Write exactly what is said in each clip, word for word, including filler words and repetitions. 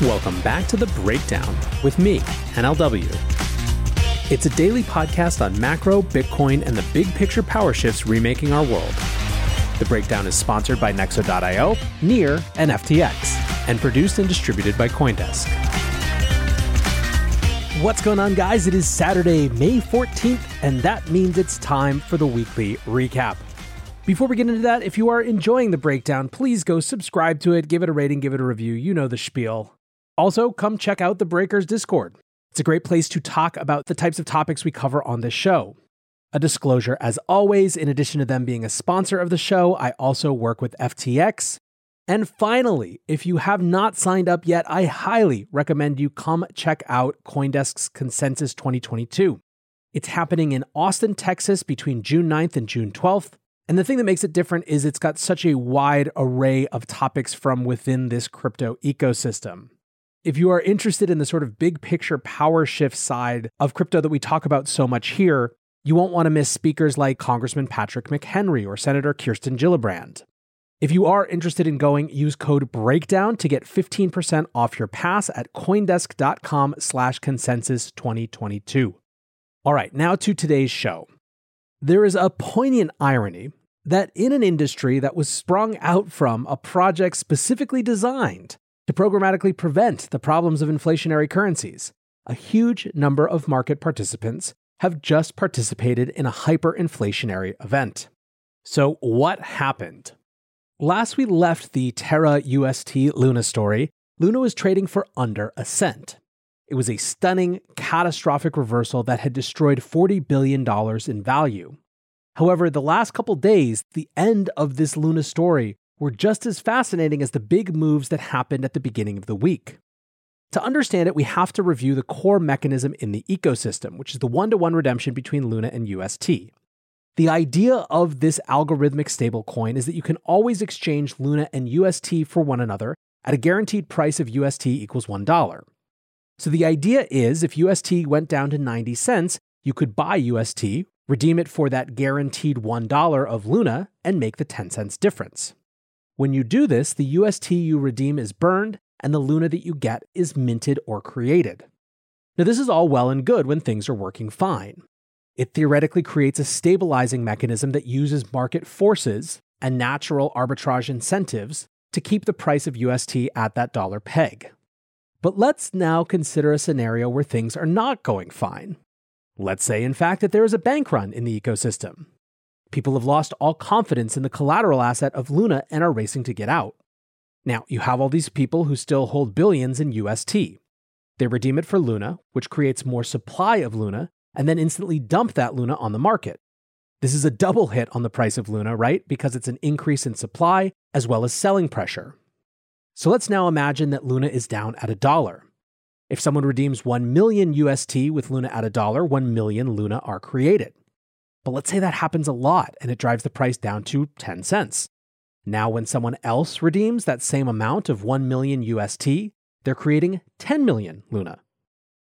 Welcome back to The Breakdown with me, N L W. It's a daily podcast on macro, Bitcoin, and the big picture power shifts remaking our world. The Breakdown is sponsored by Nexo dot io, NEAR, and F T X, and produced and distributed by CoinDesk. What's going on, guys? It is Saturday, May fourteenth, and that means it's time for the weekly recap. Before we get into that, if you are enjoying The Breakdown, please go subscribe to it, give it a rating, give it a review. You know the spiel. Also, come check out the Breakers Discord. It's a great place to talk about the types of topics we cover on this show. A disclosure, as always, in addition to them being a sponsor of the show, I also work with F T X. And finally, if you have not signed up yet, I highly recommend you come check out CoinDesk's Consensus twenty twenty-two. It's happening in Austin, Texas between June ninth and June twelfth. And the thing that makes it different is it's got such a wide array of topics from within this crypto ecosystem. If you are interested in the sort of big picture power shift side of crypto that we talk about so much here, you won't want to miss speakers like Congressman Patrick McHenry or Senator Kirsten Gillibrand. If you are interested in going, use code BREAKDOWN to get fifteen percent off your pass at coindesk dot com slash consensus twenty twenty-two. All right, now to today's show. There is a poignant irony that in an industry that was sprung out from a project specifically designed to programmatically prevent the problems of inflationary currencies, a huge number of market participants have just participated in a hyperinflationary event. So what happened? Last we left the Terra U S T Luna story, Luna was trading for under a cent. It was a stunning, catastrophic reversal that had destroyed forty billion dollars in value. However, the last couple days, the end of this Luna story, were just as fascinating as the big moves that happened at the beginning of the week. To understand it, we have to review the core mechanism in the ecosystem, which is the one-to-one redemption between Luna and U S T. The idea of this algorithmic stablecoin is that you can always exchange Luna and U S T for one another at a guaranteed price of U S T equals one dollar. So the idea is if U S T went down to ninety cents, you could buy U S T, redeem it for that guaranteed one dollar of Luna, and make the ten cents difference. When you do this, the U S T you redeem is burned, and the Luna that you get is minted or created. Now this is all well and good when things are working fine. It theoretically creates a stabilizing mechanism that uses market forces and natural arbitrage incentives to keep the price of U S T at that dollar peg. But let's now consider a scenario where things are not going fine. Let's say, in fact, that there is a bank run in the ecosystem. People have lost all confidence in the collateral asset of Luna and are racing to get out. Now, you have all these people who still hold billions in U S T. They redeem it for Luna, which creates more supply of Luna, and then instantly dump that Luna on the market. This is a double hit on the price of Luna, right? Because it's an increase in supply as well as selling pressure. So let's now imagine that Luna is down at a dollar. If someone redeems one million U S T with Luna at a dollar, one million Luna are created. But let's say that happens a lot and it drives the price down to ten cents. Now when someone else redeems that same amount of one million U S T, they're creating ten million Luna.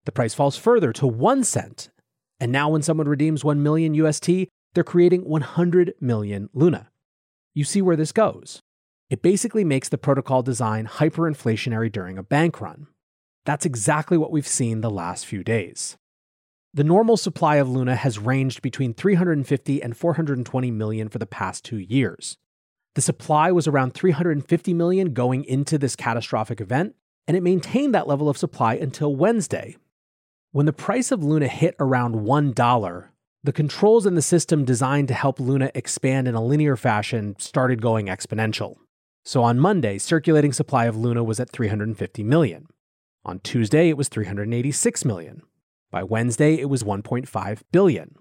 The price falls further to one cent. And now when someone redeems one million U S T, they're creating one hundred million Luna. You see where this goes. It basically makes the protocol design hyperinflationary during a bank run. That's exactly what we've seen the last few days. The normal supply of Luna has ranged between three hundred fifty and four hundred twenty million for the past two years. The supply was around three hundred fifty million going into this catastrophic event, and it maintained that level of supply until Wednesday. When the price of Luna hit around one dollar, the controls in the system designed to help Luna expand in a linear fashion started going exponential. So on Monday, circulating supply of Luna was at three hundred fifty million. On Tuesday, it was three hundred eighty-six million. By Wednesday, it was one point five billion.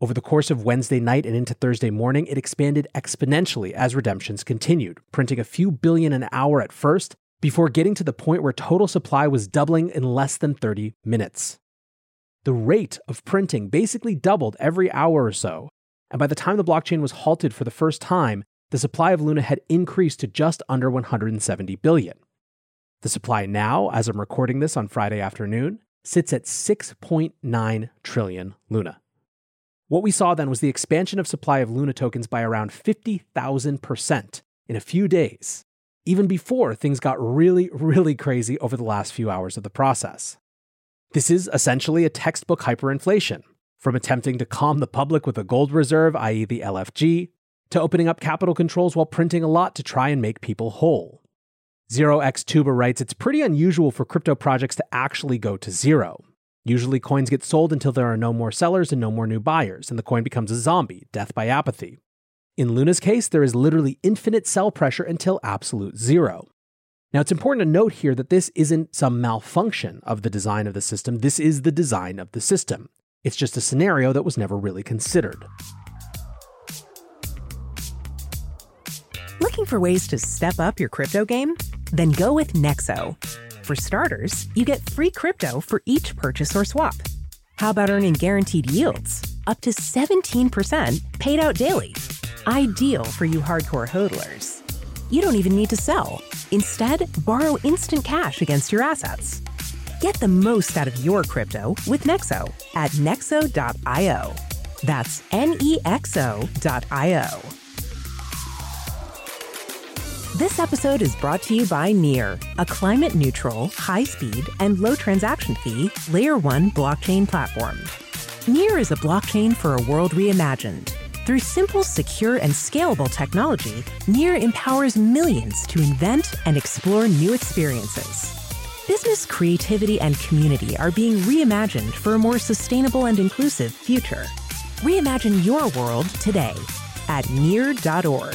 Over the course of Wednesday night and into Thursday morning, it expanded exponentially as redemptions continued, printing a few billion an hour at first, before getting to the point where total supply was doubling in less than thirty minutes. The rate of printing basically doubled every hour or so, and by the time the blockchain was halted for the first time, the supply of Luna had increased to just under one hundred seventy billion. The supply now, as I'm recording this on Friday afternoon, sits at six point nine trillion Luna. What we saw then was the expansion of supply of Luna tokens by around fifty thousand percent in a few days, even before things got really, really crazy over the last few hours of the process. This is essentially a textbook hyperinflation, from attempting to calm the public with a gold reserve, that is the L F G, to opening up capital controls while printing a lot to try and make people whole. Zero X Tuba writes, it's pretty unusual for crypto projects to actually go to zero. Usually coins get sold until there are no more sellers and no more new buyers, and the coin becomes a zombie, death by apathy. In Luna's case, there is literally infinite sell pressure until absolute zero. Now, it's important to note here that this isn't some malfunction of the design of the system. This is the design of the system. It's just a scenario that was never really considered. Looking for ways to step up your crypto game? Then go with Nexo. For starters, you get free crypto for each purchase or swap. How about earning guaranteed yields? Up to seventeen percent paid out daily. Ideal for you hardcore hodlers. You don't even need to sell. Instead, borrow instant cash against your assets. Get the most out of your crypto with Nexo at nexo dot io. That's N E X O dot io. This episode is brought to you by NEAR, a climate-neutral, high-speed, and low-transaction-fee, Layer one blockchain platform. NEAR is a blockchain for a world reimagined. Through simple, secure, and scalable technology, NEAR empowers millions to invent and explore new experiences. Business, creativity, and community are being reimagined for a more sustainable and inclusive future. Reimagine your world today at near dot org.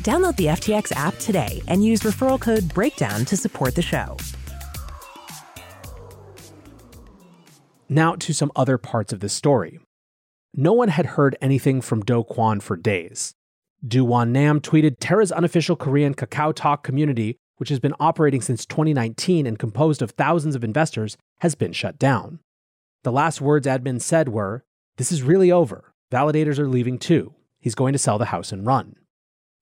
Download the F T X app today and use referral code BREAKDOWN to support the show. Now to some other parts of this story. No one had heard anything from Do Kwon for days. Do Kwon Nam tweeted, Terra's unofficial Korean Kakao Talk community, which has been operating since twenty nineteen and composed of thousands of investors, has been shut down. The last words admin said were, this is really over. Validators are leaving too. He's going to sell the house and run.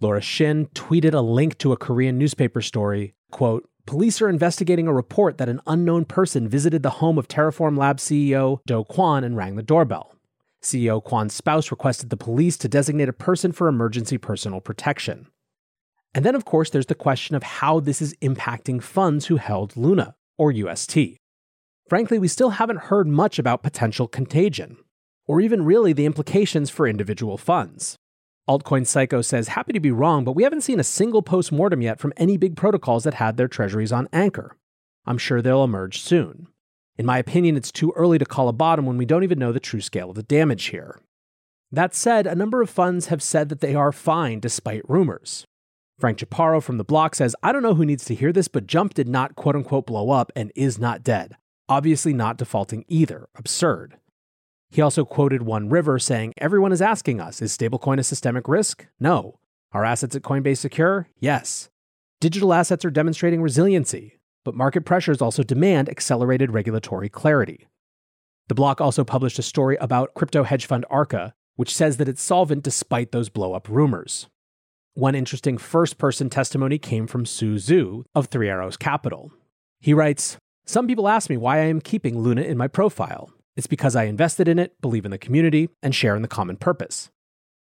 Laura Shin tweeted a link to a Korean newspaper story, quote, police are investigating a report that an unknown person visited the home of Terraform Labs C E O Do Kwon and rang the doorbell. C E O Kwon's spouse requested the police to designate a person for emergency personal protection. And then, of course, there's the question of how this is impacting funds who held Luna, or U S T. Frankly, we still haven't heard much about potential contagion, or even really the implications for individual funds. Altcoin Psycho says, happy to be wrong, but we haven't seen a single post-mortem yet from any big protocols that had their treasuries on Anchor. I'm sure they'll emerge soon. In my opinion, it's too early to call a bottom when we don't even know the true scale of the damage here. That said, a number of funds have said that they are fine despite rumors. Frank Chaparro from The Block says, I don't know who needs to hear this, but Jump did not quote-unquote blow up and is not dead. Obviously not defaulting either. Absurd. He also quoted One River saying, everyone is asking us, is stablecoin a systemic risk? No. Are assets at Coinbase secure? Yes. Digital assets are demonstrating resiliency, but market pressures also demand accelerated regulatory clarity. The Block also published a story about crypto hedge fund Arca, which says that it's solvent despite those blow-up rumors. One interesting first-person testimony came from Su Zhu of Three Arrows Capital. He writes, "Some people ask me why I am keeping Luna in my profile. It's because I invested in it, believe in the community, and share in the common purpose.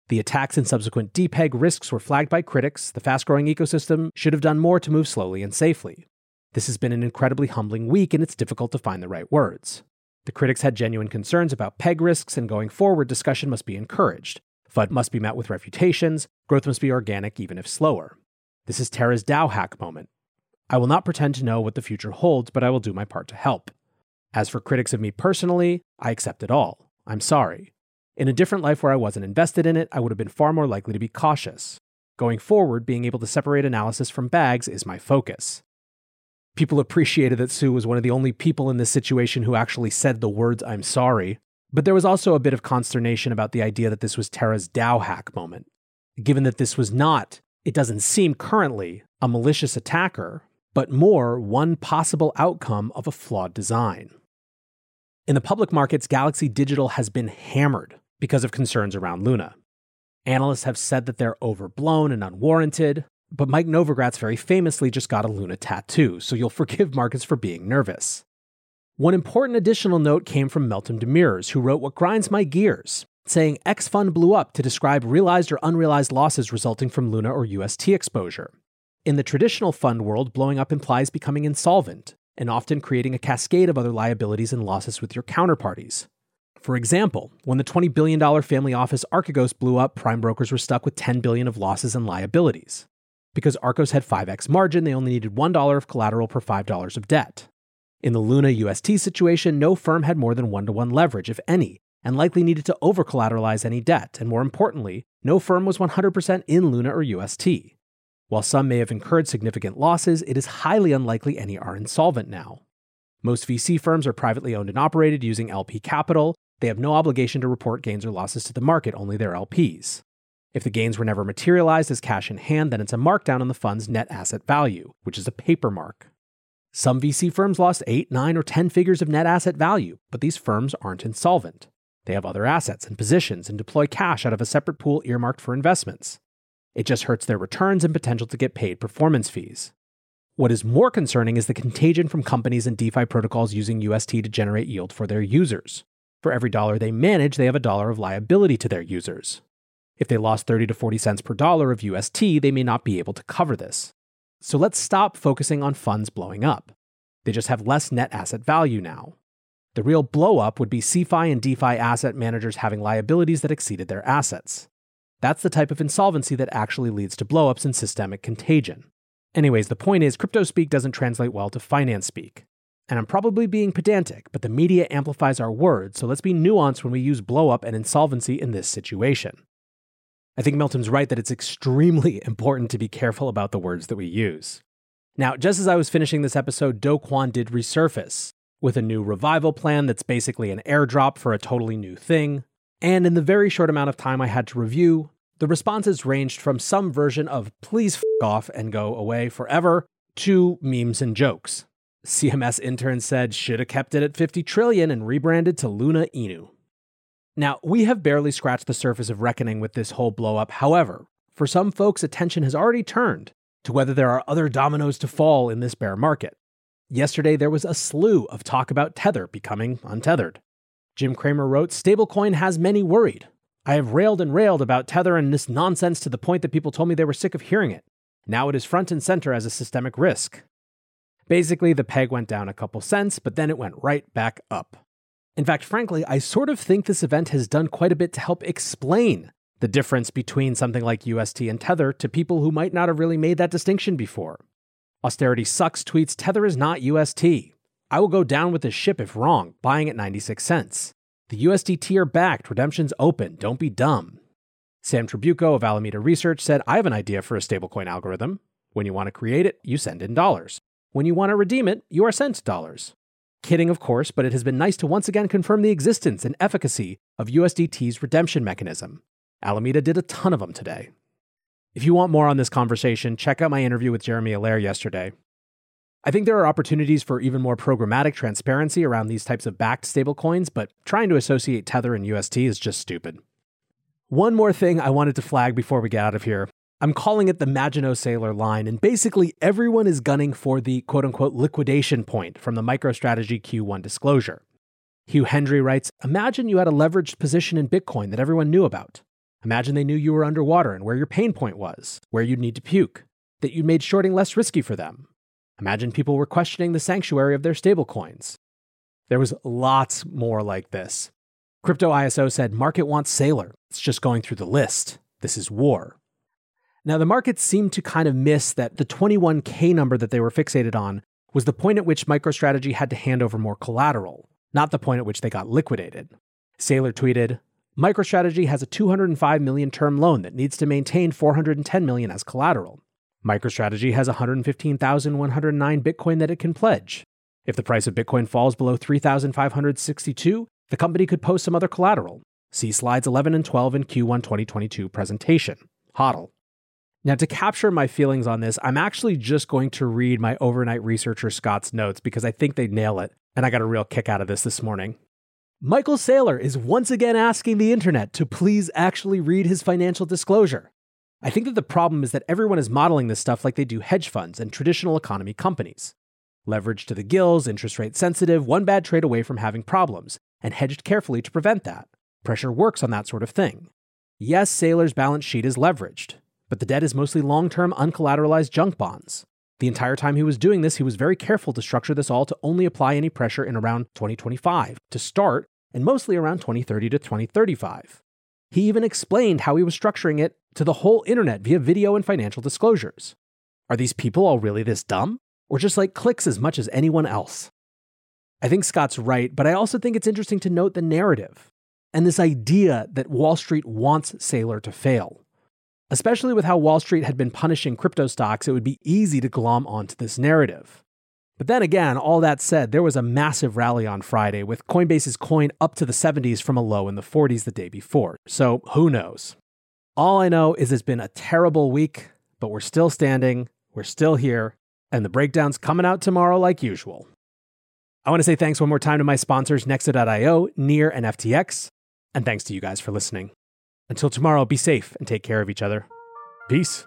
The attacks and subsequent depeg risks were flagged by critics. The fast-growing ecosystem should have done more to move slowly and safely. This has been an incredibly humbling week, and it's difficult to find the right words. The critics had genuine concerns about peg risks, and going forward, discussion must be encouraged. F U D must be met with refutations. Growth must be organic, even if slower. This is Terra's DAO hack moment. I will not pretend to know what the future holds, but I will do my part to help. As for critics of me personally, I accept it all. I'm sorry. In a different life where I wasn't invested in it, I would have been far more likely to be cautious. Going forward, being able to separate analysis from bags is my focus." People appreciated that Sue was one of the only people in this situation who actually said the words, "I'm sorry." But there was also a bit of consternation about the idea that this was Terra's DAO hack moment. Given that this was not, it doesn't seem currently, a malicious attacker, but more one possible outcome of a flawed design. In the public markets, Galaxy Digital has been hammered because of concerns around Luna. Analysts have said that they're overblown and unwarranted, but Mike Novogratz very famously just got a Luna tattoo, so you'll forgive markets for being nervous. One important additional note came from Meltem Demirs, who wrote what grinds my gears, saying X Fund blew up to describe realized or unrealized losses resulting from Luna or U S T exposure. In the traditional fund world, blowing up implies becoming insolvent, and often creating a cascade of other liabilities and losses with your counterparties. For example, when the twenty billion dollars family office Archegos blew up, prime brokers were stuck with ten billion dollars of losses and liabilities. Because Archegos had five x margin, they only needed one dollar of collateral per five dollars of debt. In the Luna U S T situation, no firm had more than one to one leverage, if any, and likely needed to over-collateralize any debt, and more importantly, no firm was one hundred percent in Luna or U S T. While some may have incurred significant losses, it is highly unlikely any are insolvent now. Most V C firms are privately owned and operated using L P capital. They have no obligation to report gains or losses to the market, only their L Ps. If the gains were never materialized as cash in hand, then it's a markdown on the fund's net asset value, which is a paper mark. Some V C firms lost eight, nine, or ten figures of net asset value, but these firms aren't insolvent. They have other assets and positions and deploy cash out of a separate pool earmarked for investments. It just hurts their returns and potential to get paid performance fees. What is more concerning is the contagion from companies and DeFi protocols using U S T to generate yield for their users. For every dollar they manage, they have a dollar of liability to their users. If they lost thirty to forty cents per dollar of U S T, they may not be able to cover this. So let's stop focusing on funds blowing up. They just have less net asset value now. The real blow-up would be CeFi and DeFi asset managers having liabilities that exceeded their assets. That's the type of insolvency that actually leads to blow-ups and systemic contagion. Anyways, the point is, crypto speak doesn't translate well to finance speak. And I'm probably being pedantic, but the media amplifies our words, so let's be nuanced when we use blow-up and insolvency in this situation. I think Meltem's right that it's extremely important to be careful about the words that we use. Now, just as I was finishing this episode, Do Kwon did resurface, with a new revival plan that's basically an airdrop for a totally new thing. And in the very short amount of time I had to review, the responses ranged from some version of please f*** off and go away forever to memes and jokes. C M S intern said, should have kept it at fifty trillion and rebranded to Luna Inu. Now, we have barely scratched the surface of reckoning with this whole blow up. However, for some folks, attention has already turned to whether there are other dominoes to fall in this bear market. Yesterday, there was a slew of talk about Tether becoming untethered. Jim Cramer wrote, stablecoin has many worried. I have railed and railed about Tether and this nonsense to the point that people told me they were sick of hearing it. Now it is front and center as a systemic risk. Basically, the peg went down a couple cents, but then it went right back up. In fact, frankly, I sort of think this event has done quite a bit to help explain the difference between something like U S T and Tether to people who might not have really made that distinction before. Austerity Sucks tweets, Tether is not U S T. I will go down with the ship if wrong, buying at ninety-six cents. The U S D T are backed, redemption's open, don't be dumb. Sam Tribuco of Alameda Research said, I have an idea for a stablecoin algorithm. When you want to create it, you send in dollars. When you want to redeem it, you are sent dollars. Kidding, of course, but it has been nice to once again confirm the existence and efficacy of U S D T's redemption mechanism. Alameda did a ton of them today. If you want more on this conversation, check out my interview with Jeremy Allaire yesterday. I think there are opportunities for even more programmatic transparency around these types of backed stablecoins, but trying to associate Tether and U S T is just stupid. One more thing I wanted to flag before we get out of here. I'm calling it the Maginot Sailor line, and basically everyone is gunning for the quote-unquote liquidation point from the MicroStrategy Q one disclosure. Hugh Hendry writes, imagine you had a leveraged position in Bitcoin that everyone knew about. Imagine they knew you were underwater and where your pain point was, where you'd need to puke, that you'd made shorting less risky for them. Imagine people were questioning the sanctuary of their stablecoins. There was lots more like this. Crypto I S O said, market wants Sailor. It's just going through the list. This is war. Now, the markets seemed to kind of miss that the twenty-one K number that they were fixated on was the point at which MicroStrategy had to hand over more collateral, not the point at which they got liquidated. Sailor tweeted, MicroStrategy has a two hundred five million dollars term loan that needs to maintain four hundred ten million dollars as collateral. MicroStrategy has one hundred fifteen thousand one hundred nine Bitcoin that it can pledge. If the price of Bitcoin falls below three thousand five hundred sixty-two, the company could post some other collateral. See slides eleven and twelve in Q one twenty twenty-two presentation. HODL. Now, to capture my feelings on this, I'm actually just going to read my overnight researcher Scott's notes because I think they nail it, and I got a real kick out of this this morning. Michael Saylor is once again asking the internet to please actually read his financial disclosure. I think that the problem is that everyone is modeling this stuff like they do hedge funds and traditional economy companies. Leveraged to the gills, interest rate sensitive, one bad trade away from having problems, and hedged carefully to prevent that. Pressure works on that sort of thing. Yes, Saylor's balance sheet is leveraged, but the debt is mostly long-term uncollateralized junk bonds. The entire time he was doing this, he was very careful to structure this all to only apply any pressure in around twenty twenty-five to start, and mostly around twenty thirty to twenty thirty-five. He even explained how he was structuring it to the whole internet via video and financial disclosures. Are these people all really this dumb? Or just like clicks as much as anyone else? I think Scott's right, but I also think it's interesting to note the narrative and this idea that Wall Street wants Saylor to fail. Especially with how Wall Street had been punishing crypto stocks, it would be easy to glom onto this narrative. But then again, all that said, there was a massive rally on Friday with Coinbase's coin up to the seventies from a low in the forties the day before. So who knows? All I know is it's been a terrible week, but we're still standing, we're still here, and the breakdown's coming out tomorrow like usual. I want to say thanks one more time to my sponsors, Nexo dot io, NEAR, and F T X, and thanks to you guys for listening. Until tomorrow, be safe and take care of each other. Peace.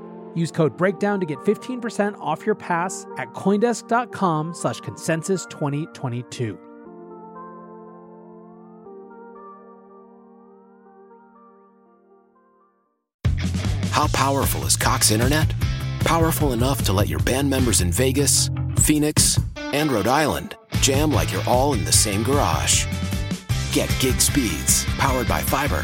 Use code BREAKDOWN to get fifteen percent off your pass at coindesk.com slash consensus 2022. How powerful is Cox Internet? Powerful enough to let your band members in Vegas, Phoenix, and Rhode Island jam like you're all in the same garage. Get gig speeds powered by fiber